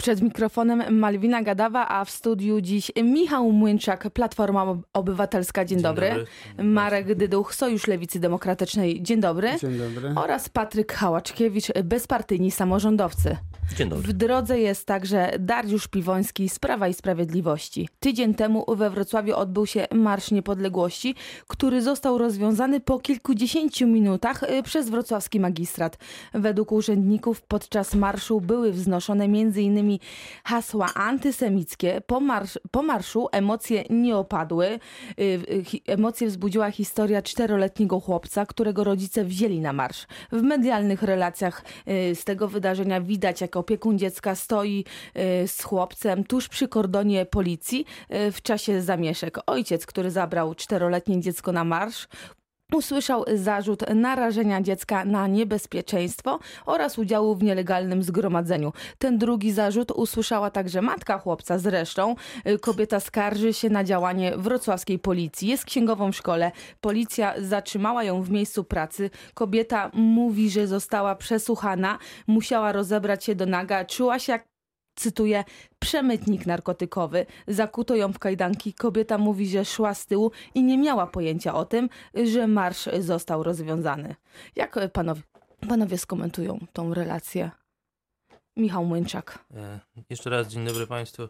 Przed mikrofonem Malwina Gadawa, a w studiu dziś Michał Młyńczak, Platforma Obywatelska. Dzień dobry. Marek Dyduch, Sojusz Lewicy Demokratycznej. Dzień dobry. Dzień dobry. Oraz Patryk Hałaczkiewicz, bezpartyjni samorządowcy. Dzień dobry. W drodze jest także Dariusz Piwoński z Prawa i Sprawiedliwości. Tydzień temu we Wrocławiu odbył się Marsz Niepodległości, który został rozwiązany po kilkudziesięciu minutach przez wrocławski magistrat. Według urzędników podczas marszu były wznoszone m.in. hasła antysemickie. Po marszu emocje nie opadły. Emocje wzbudziła historia 4-letniego chłopca, którego rodzice wzięli na marsz. W medialnych relacjach z tego wydarzenia widać, jak opiekun dziecka stoi z chłopcem tuż przy kordonie policji w czasie zamieszek. Ojciec, który zabrał 4-letnie dziecko na marsz, usłyszał zarzut narażenia dziecka na niebezpieczeństwo oraz udziału w nielegalnym zgromadzeniu. Ten drugi zarzut usłyszała także matka chłopca. Zresztą kobieta skarży się na działanie wrocławskiej policji. Jest księgową w szkole. Policja zatrzymała ją w miejscu pracy. Kobieta mówi, że została przesłuchana, musiała rozebrać się do naga, czuła się jak, cytuję, przemytnik narkotykowy. Zakuto ją w kajdanki. Kobieta mówi, że szła z tyłu i nie miała pojęcia o tym, że marsz został rozwiązany. Jak panowie skomentują tą relację? Michał Młyńczak. Jeszcze raz dzień dobry Państwu.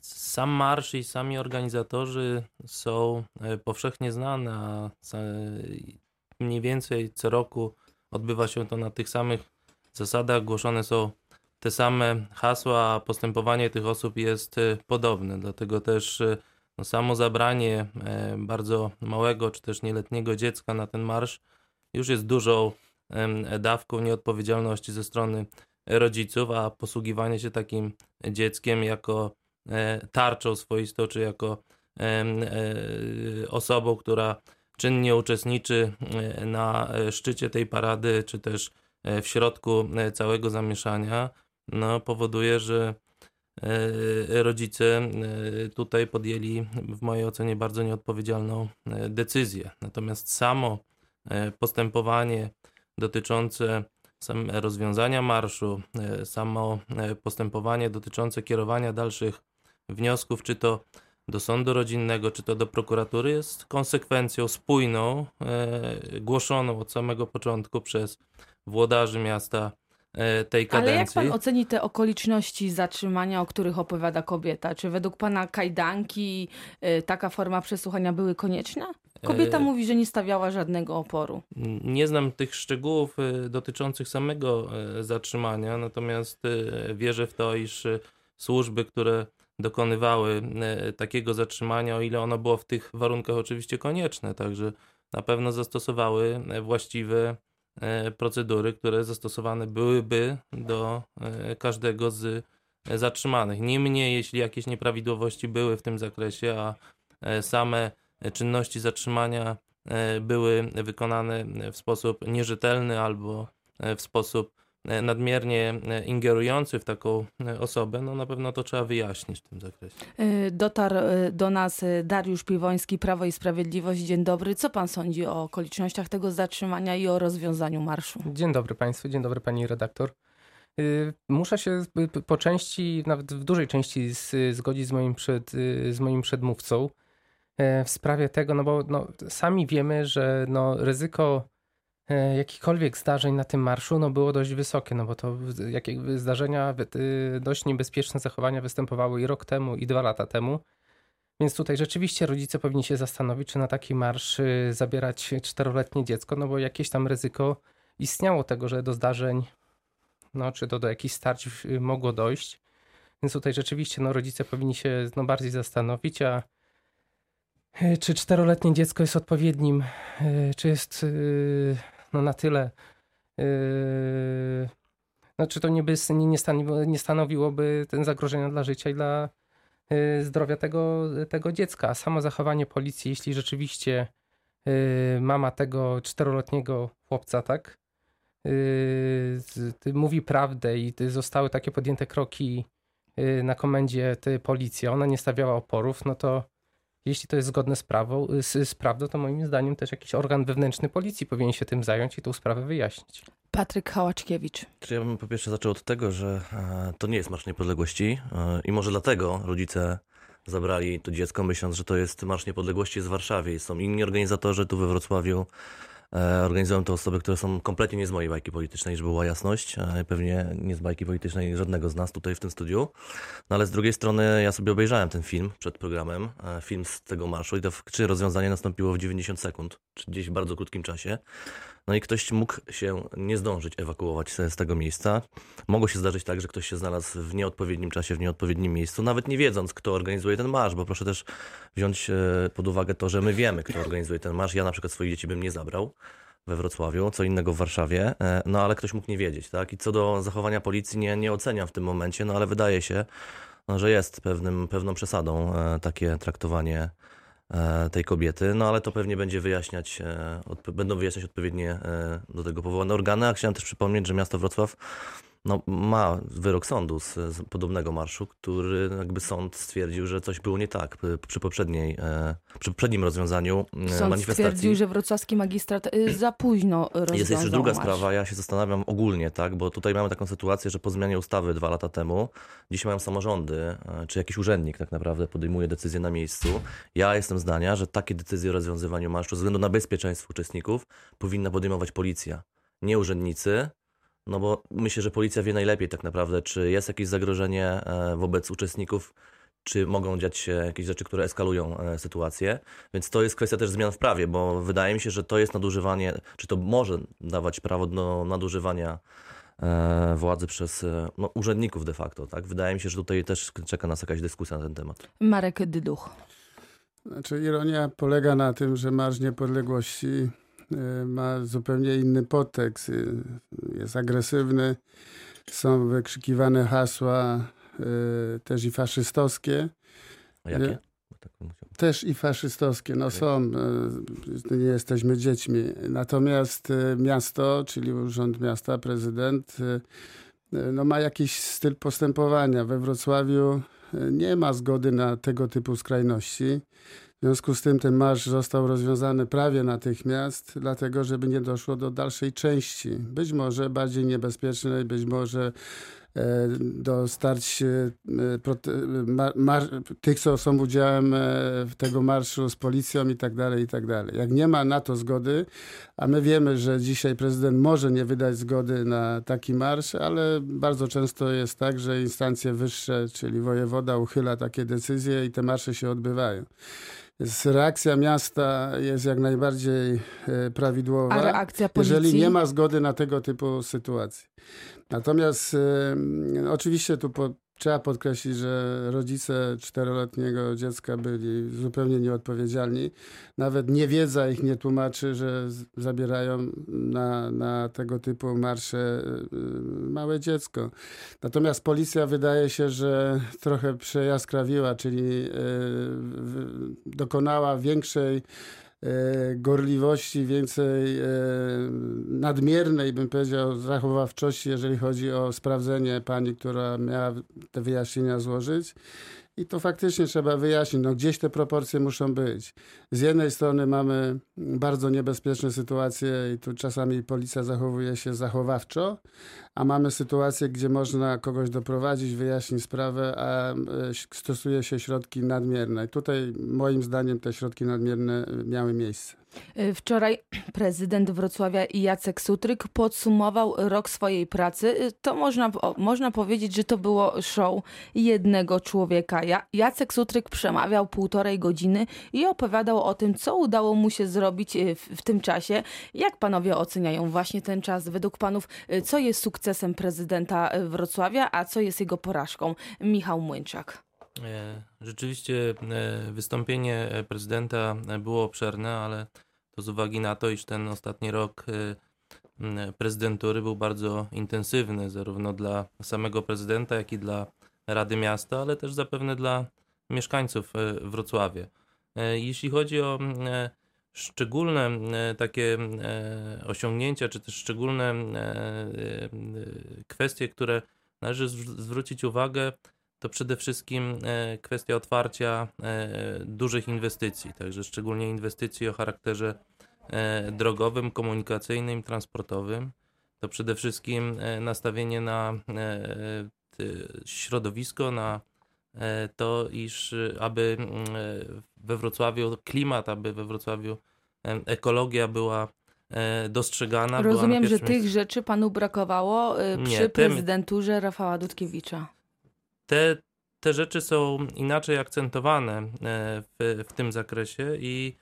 Sam marsz i sami organizatorzy są powszechnie znane, a mniej więcej co roku odbywa się to na tych samych zasadach. Głoszone są te same hasła, a postępowanie tych osób jest podobne, dlatego też samo zabranie bardzo małego czy też nieletniego dziecka na ten marsz już jest dużą dawką nieodpowiedzialności ze strony rodziców, a posługiwanie się takim dzieckiem jako tarczą swoistą, czy jako osobą, która czynnie uczestniczy na szczycie tej parady, czy też w środku całego zamieszania, powoduje, że rodzice tutaj podjęli w mojej ocenie bardzo nieodpowiedzialną decyzję. Natomiast samo postępowanie dotyczące rozwiązania marszu, samo postępowanie dotyczące kierowania dalszych wniosków, czy to do sądu rodzinnego, czy to do prokuratury, jest konsekwencją spójną, głoszoną od samego początku przez włodarzy miasta tej kadencji. Ale jak pan oceni te okoliczności zatrzymania, o których opowiada kobieta? Czy według pana kajdanki taka forma przesłuchania były konieczne? Kobieta mówi, że nie stawiała żadnego oporu. Nie znam tych szczegółów dotyczących samego zatrzymania, natomiast wierzę w to, iż służby, które dokonywały takiego zatrzymania, o ile ono było w tych warunkach oczywiście konieczne, także na pewno zastosowały właściwe procedury, które zastosowane byłyby do każdego z zatrzymanych. Niemniej, jeśli jakieś nieprawidłowości były w tym zakresie, a same czynności zatrzymania były wykonane w sposób nierzetelny albo w sposób nadmiernie ingerujący w taką osobę, na pewno to trzeba wyjaśnić w tym zakresie. Dotarł do nas Dariusz Piwoński, Prawo i Sprawiedliwość. Dzień dobry. Co pan sądzi o okolicznościach tego zatrzymania i o rozwiązaniu marszu? Dzień dobry Państwu, dzień dobry Pani redaktor. Muszę się po części, nawet w dużej części zgodzić z moim przedmówcą w sprawie tego, bo sami wiemy, że ryzyko jakichkolwiek zdarzeń na tym marszu było dość wysokie, bo to jakieś zdarzenia, dość niebezpieczne zachowania występowały i rok temu, i 2 lata temu. Więc tutaj rzeczywiście rodzice powinni się zastanowić, czy na taki marsz zabierać 4-letnie dziecko, bo jakieś tam ryzyko istniało tego, że do zdarzeń, czy do jakichś starć mogło dojść. Więc tutaj rzeczywiście rodzice powinni się bardziej zastanowić, a czy 4-letnie dziecko jest odpowiednim, czy jest na tyle, czy to nie stanowiłoby zagrożenia dla życia i dla zdrowia tego dziecka. Samo zachowanie policji, jeśli rzeczywiście mama tego 4-letniego chłopca mówi prawdę i zostały takie podjęte kroki na komendzie policji, ona nie stawiała oporów, to jeśli to jest zgodne z prawdą, to moim zdaniem też jakiś organ wewnętrzny policji powinien się tym zająć i tą sprawę wyjaśnić. Patryk Hałaczkiewicz. Czyli ja bym po pierwsze zaczął od tego, że to nie jest Marsz Niepodległości i może dlatego rodzice zabrali to dziecko, myśląc, że to jest Marsz Niepodległości w Warszawie. Są inni organizatorzy tu we Wrocławiu. Organizują to osoby, które są kompletnie nie z mojej bajki politycznej, żeby była jasność. Pewnie nie z bajki politycznej żadnego z nas tutaj w tym studiu. No ale z drugiej strony ja sobie obejrzałem ten film przed programem, film z tego marszu i to czy rozwiązanie nastąpiło w 90 sekund, czy gdzieś w bardzo krótkim czasie. No i ktoś mógł się nie zdążyć ewakuować z tego miejsca. Mogło się zdarzyć tak, że ktoś się znalazł w nieodpowiednim czasie, w nieodpowiednim miejscu, nawet nie wiedząc, kto organizuje ten marsz, bo proszę też wziąć pod uwagę to, że my wiemy, kto organizuje ten marsz. Ja na przykład swoich dzieci bym nie zabrał we Wrocławiu, co innego w Warszawie, no ale ktoś mógł nie wiedzieć, tak? I co do zachowania policji nie oceniam w tym momencie, no ale wydaje się, no, że jest pewną przesadą takie traktowanie tej kobiety, no ale to pewnie będzie będą wyjaśniać odpowiednie do tego powołane organy, a chciałem też przypomnieć, że miasto Wrocław no, ma wyrok sądu z podobnego marszu, który jakby sąd stwierdził, że coś było nie tak przy poprzednim rozwiązaniu sąd manifestacji. Sąd stwierdził, że wrocławski magistrat za późno rozwiązał. Jest już druga sprawa, ja się zastanawiam ogólnie, tak, bo tutaj mamy taką sytuację, że po zmianie ustawy 2 lata temu, dzisiaj mają samorządy, czy jakiś urzędnik tak naprawdę podejmuje decyzję na miejscu. Ja jestem zdania, że takie decyzje o rozwiązywaniu marszu ze względu na bezpieczeństwo uczestników powinna podejmować policja, nie urzędnicy. No bo myślę, że policja wie najlepiej tak naprawdę, czy jest jakieś zagrożenie wobec uczestników, czy mogą dziać się jakieś rzeczy, które eskalują sytuację. Więc to jest kwestia też zmian w prawie, bo wydaje mi się, że to jest nadużywanie, czy to może dawać prawo do nadużywania władzy przez no, urzędników de facto. Tak? Wydaje mi się, że tutaj też czeka nas jakaś dyskusja na ten temat. Marek Dyduch. Znaczy ironia polega na tym, że Marsz Niepodległości ma zupełnie inny podtekst, jest agresywny, są wykrzykiwane hasła też i faszystowskie. A jakie? Też i faszystowskie, no są, nie jesteśmy dziećmi. Natomiast miasto, czyli urząd miasta, prezydent, no ma jakiś styl postępowania. We Wrocławiu nie ma zgody na tego typu skrajności. W związku z tym ten marsz został rozwiązany prawie natychmiast, dlatego żeby nie doszło do dalszej części, być może bardziej niebezpiecznej, być może do starć tych, co są udziałem w tego marszu z policją i tak dalej, i tak dalej. Jak nie ma na to zgody, a my wiemy, że dzisiaj prezydent może nie wydać zgody na taki marsz, ale bardzo często jest tak, że instancje wyższe, czyli wojewoda uchyla takie decyzje i te marsze się odbywają. Reakcja miasta jest jak najbardziej prawidłowa, a reakcja policji? Jeżeli nie ma zgody na tego typu sytuacje. Natomiast oczywiście tu trzeba podkreślić, że rodzice 4-letniego dziecka byli zupełnie nieodpowiedzialni. Nawet niewiedza ich nie tłumaczy, że zabierają na tego typu marsze małe dziecko. Natomiast policja wydaje się, że trochę przejaskrawiła, czyli dokonała większej gorliwości, więcej nadmiernej, bym powiedział, zachowawczości, jeżeli chodzi o sprawdzenie pani, która miała te wyjaśnienia złożyć. I to faktycznie trzeba wyjaśnić. No, gdzieś te proporcje muszą być. Z jednej strony mamy bardzo niebezpieczne sytuacje i tu czasami policja zachowuje się zachowawczo, a mamy sytuację, gdzie można kogoś doprowadzić, wyjaśnić sprawę, a stosuje się środki nadmierne. I tutaj moim zdaniem te środki nadmierne miały miejsce. Wczoraj prezydent Wrocławia Jacek Sutryk podsumował rok swojej pracy. To można powiedzieć, że to było show jednego człowieka. Jacek Sutryk przemawiał 1,5 godziny i opowiadał o tym, co udało mu się zrobić w tym czasie. Jak panowie oceniają właśnie ten czas? Według panów, co jest sukcesem prezydenta Wrocławia, a co jest jego porażką? Michał Młyńczak. Rzeczywiście wystąpienie prezydenta było obszerne, ale to z uwagi na to, iż ten ostatni rok prezydentury był bardzo intensywny zarówno dla samego prezydenta, jak i dla Rady Miasta, ale też zapewne dla mieszkańców Wrocławia. Jeśli chodzi o szczególne takie osiągnięcia, czy też szczególne kwestie, które należy zwrócić uwagę, to przede wszystkim kwestia otwarcia dużych inwestycji, także szczególnie inwestycji o charakterze drogowym, komunikacyjnym, transportowym. To przede wszystkim nastawienie na środowisko, na to, iż aby we Wrocławiu klimat, aby we Wrocławiu ekologia była dostrzegana. Rozumiem, że tych rzeczy panu brakowało przy prezydenturze Rafała Dutkiewicza. Te rzeczy są inaczej akcentowane w tym zakresie i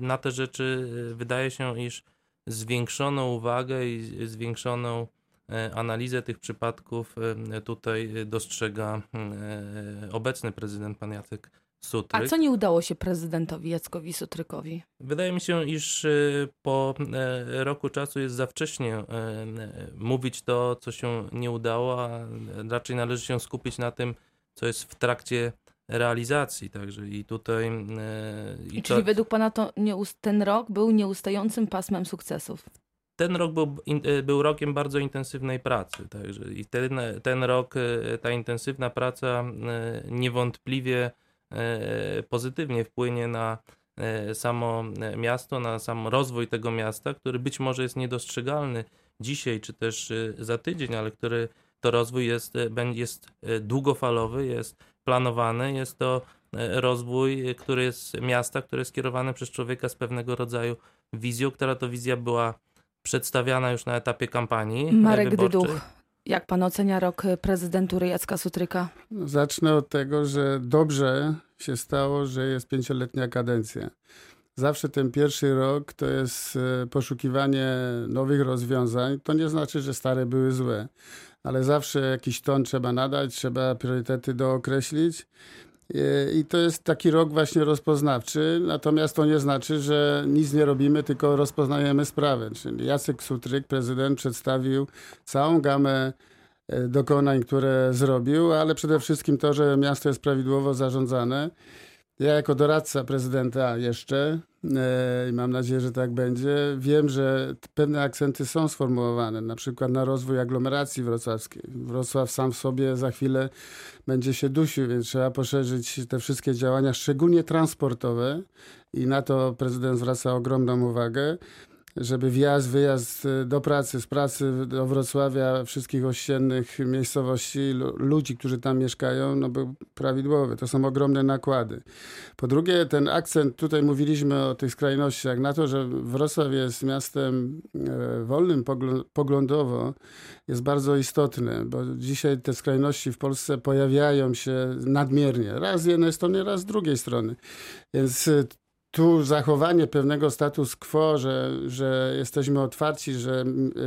na te rzeczy wydaje się, iż zwiększoną uwagę i zwiększoną analizę tych przypadków tutaj dostrzega obecny prezydent, pan Jacek Sutryk. A co nie udało się prezydentowi Jackowi Sutrykowi? Wydaje mi się, iż po roku czasu jest za wcześnie mówić to, co się nie udało, a raczej należy się skupić na tym, co jest w trakcie realizacji. Także i tutaj... Czyli według pana to ten rok był nieustającym pasmem sukcesów? Ten rok był rokiem bardzo intensywnej pracy. Także i ten rok, ta intensywna praca niewątpliwie pozytywnie wpłynie na samo miasto, na sam rozwój tego miasta, który być może jest niedostrzegalny dzisiaj czy też za tydzień, ale który to rozwój jest długofalowy, jest planowany, jest to rozwój, który jest miasta, które jest kierowane przez człowieka z pewnego rodzaju wizją, która to wizja była przedstawiana już na etapie kampanii Marek Dyduch. Jak pan ocenia rok prezydentury Jacka Sutryka? Zacznę od tego, że dobrze się stało, że jest 5-letnia kadencja. Zawsze ten pierwszy rok to jest poszukiwanie nowych rozwiązań. To nie znaczy, że stare były złe, ale zawsze jakiś ton trzeba nadać, trzeba priorytety dookreślić. I to jest taki rok właśnie rozpoznawczy, natomiast to nie znaczy, że nic nie robimy, tylko rozpoznajemy sprawę. Czyli Jacek Sutryk, prezydent, przedstawił całą gamę dokonań, które zrobił, ale przede wszystkim to, że miasto jest prawidłowo zarządzane. Ja jako doradca prezydenta jeszcze, i mam nadzieję, że tak będzie, wiem, że pewne akcenty są sformułowane, na przykład na rozwój aglomeracji wrocławskiej. Wrocław sam w sobie za chwilę będzie się dusił, więc trzeba poszerzyć te wszystkie działania, szczególnie transportowe, i na to prezydent zwraca ogromną uwagę, żeby wjazd, wyjazd do pracy, z pracy do Wrocławia, wszystkich ościennych miejscowości, ludzi, którzy tam mieszkają, był prawidłowy. To są ogromne nakłady. Po drugie, ten akcent, tutaj mówiliśmy o tych skrajnościach, na to, że Wrocław jest miastem wolnym poglądowo, jest bardzo istotny, bo dzisiaj te skrajności w Polsce pojawiają się nadmiernie. Raz z jednej strony, raz z drugiej strony. Więc tu zachowanie pewnego status quo, że jesteśmy otwarci, że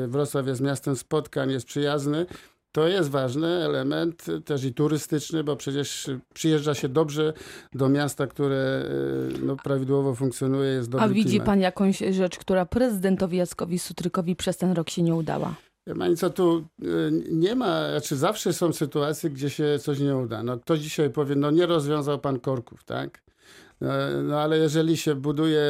Wrocław jest miastem spotkań, jest przyjazny, to jest ważny element też i turystyczny, bo przecież przyjeżdża się dobrze do miasta, które prawidłowo funkcjonuje, jest dobry klimat. A widzi pan jakąś rzecz, która prezydentowi Jackowi Sutrykowi przez ten rok się nie udała? Co tu nie ma, znaczy zawsze są sytuacje, gdzie się coś nie uda. Ktoś dzisiaj powie, nie rozwiązał pan korków, tak? Ale jeżeli się buduje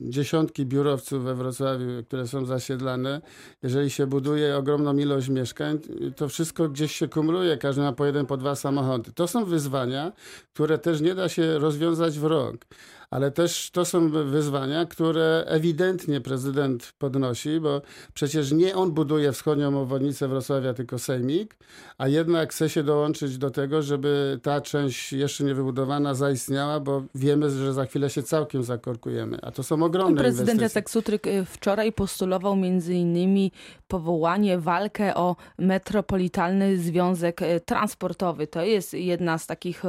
dziesiątki biurowców we Wrocławiu, które są zasiedlane, jeżeli się buduje ogromną ilość mieszkań, to wszystko gdzieś się kumuluje, każdy ma po jeden, po dwa samochody. To są wyzwania, które też nie da się rozwiązać w rok, ale też to są wyzwania, które ewidentnie prezydent podnosi, bo przecież nie on buduje wschodnią obwodnicę Wrocławia, tylko sejmik, a jednak chce się dołączyć do tego, żeby ta część jeszcze niewybudowana zaistniała, bo wiemy, że za chwilę się całkiem zakorkujemy, a to są ogromne inwestycje. Prezydent Jacek Sutryk wczoraj postulował m.in. powołanie, walkę o metropolitalny związek transportowy. To jest jedna z takich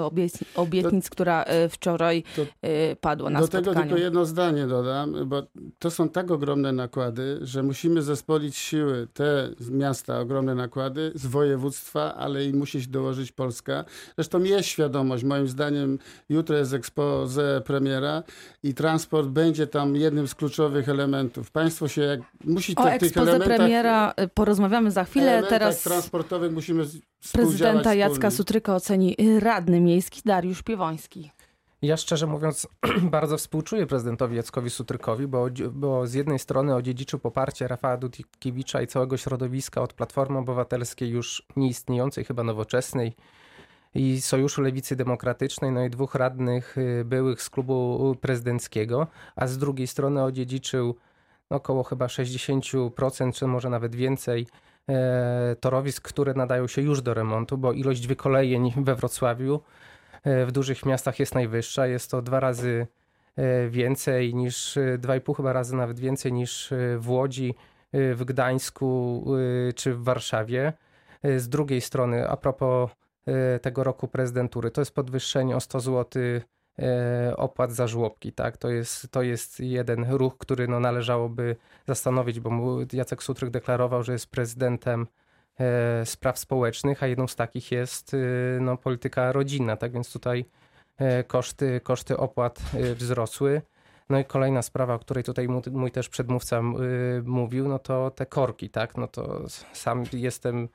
obietnic, która wczoraj padła na spotkaniu. Do tego tylko jedno zdanie dodam, bo to są tak ogromne nakłady, że musimy zespolić siły te z miasta, ogromne nakłady, z województwa, ale i musi się dołożyć Polska. Zresztą jest świadomość, moim zdaniem jutro jest expose premiera i transport będzie tam jednym z kluczowych elementów. Państwo się musi w tych elementach... premiera porozmawiamy za chwilę. Teraz transportowych musimy prezydenta Jacka Sutryka oceni radny miejski Dariusz Piwoński. Ja szczerze mówiąc bardzo współczuję prezydentowi Jackowi Sutrykowi, bo z jednej strony odziedziczył poparcie Rafała Dutkiewicza i całego środowiska od Platformy Obywatelskiej już nieistniejącej, chyba Nowoczesnej, i Sojuszu Lewicy Demokratycznej, no i dwóch radnych byłych z klubu prezydenckiego, a z drugiej strony odziedziczył około chyba 60%, czy może nawet więcej, torowisk, które nadają się już do remontu, bo ilość wykolejeń we Wrocławiu w dużych miastach jest najwyższa. Jest to 2 razy więcej niż, 2,5 chyba razy nawet więcej niż w Łodzi, w Gdańsku czy w Warszawie. Z drugiej strony, a propos tego roku prezydentury, to jest podwyższenie o 100 zł opłat za żłobki, tak? To jest jeden ruch, który no należałoby zastanowić, bo Jacek Sutryk deklarował, że jest prezydentem spraw społecznych, a jedną z takich jest no, polityka rodzinna, tak więc tutaj koszty opłat wzrosły. No i kolejna sprawa, o której tutaj mój też przedmówca mówił, no to te korki, tak? No to sam jestem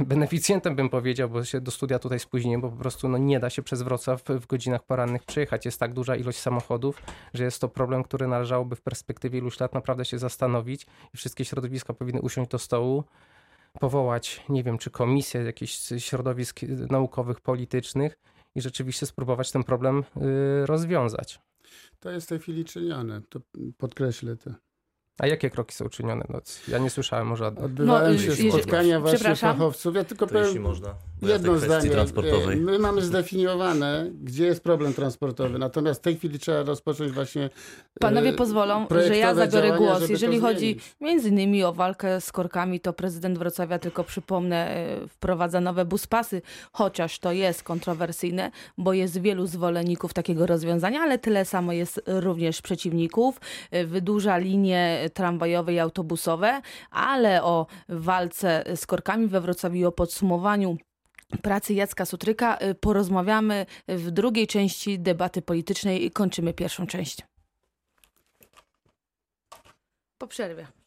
beneficjentem, bym powiedział, bo się do studia tutaj spóźniłem, bo po prostu no, nie da się przez Wrocław w godzinach porannych przejechać. Jest tak duża ilość samochodów, że jest to problem, który należałoby w perspektywie iluś lat naprawdę się zastanowić i wszystkie środowiska powinny usiąść do stołu, powołać, nie wiem, czy komisję jakichś środowisk naukowych, politycznych i rzeczywiście spróbować ten problem rozwiązać. To jest w tej chwili czynione, to podkreślę to. A jakie kroki są czynione? No, ja nie słyszałem o żadnych. Odbywają się spotkania właśnie fachowców. Ja tylko powiem jedno zdanie. My mamy zdefiniowane, gdzie jest problem transportowy. Natomiast w tej chwili trzeba rozpocząć właśnie panowie pozwolą, że ja zabiorę głos. Jeżeli chodzi między innymi o walkę z korkami, to prezydent Wrocławia, tylko przypomnę, wprowadza nowe buspasy, chociaż to jest kontrowersyjne, bo jest wielu zwolenników takiego rozwiązania, ale tyle samo jest również przeciwników. Wydłuża linię tramwajowe i autobusowe, ale o walce z korkami we Wrocławiu i o podsumowaniu pracy Jacka Sutryka porozmawiamy w drugiej części debaty politycznej i kończymy pierwszą część. Po przerwie.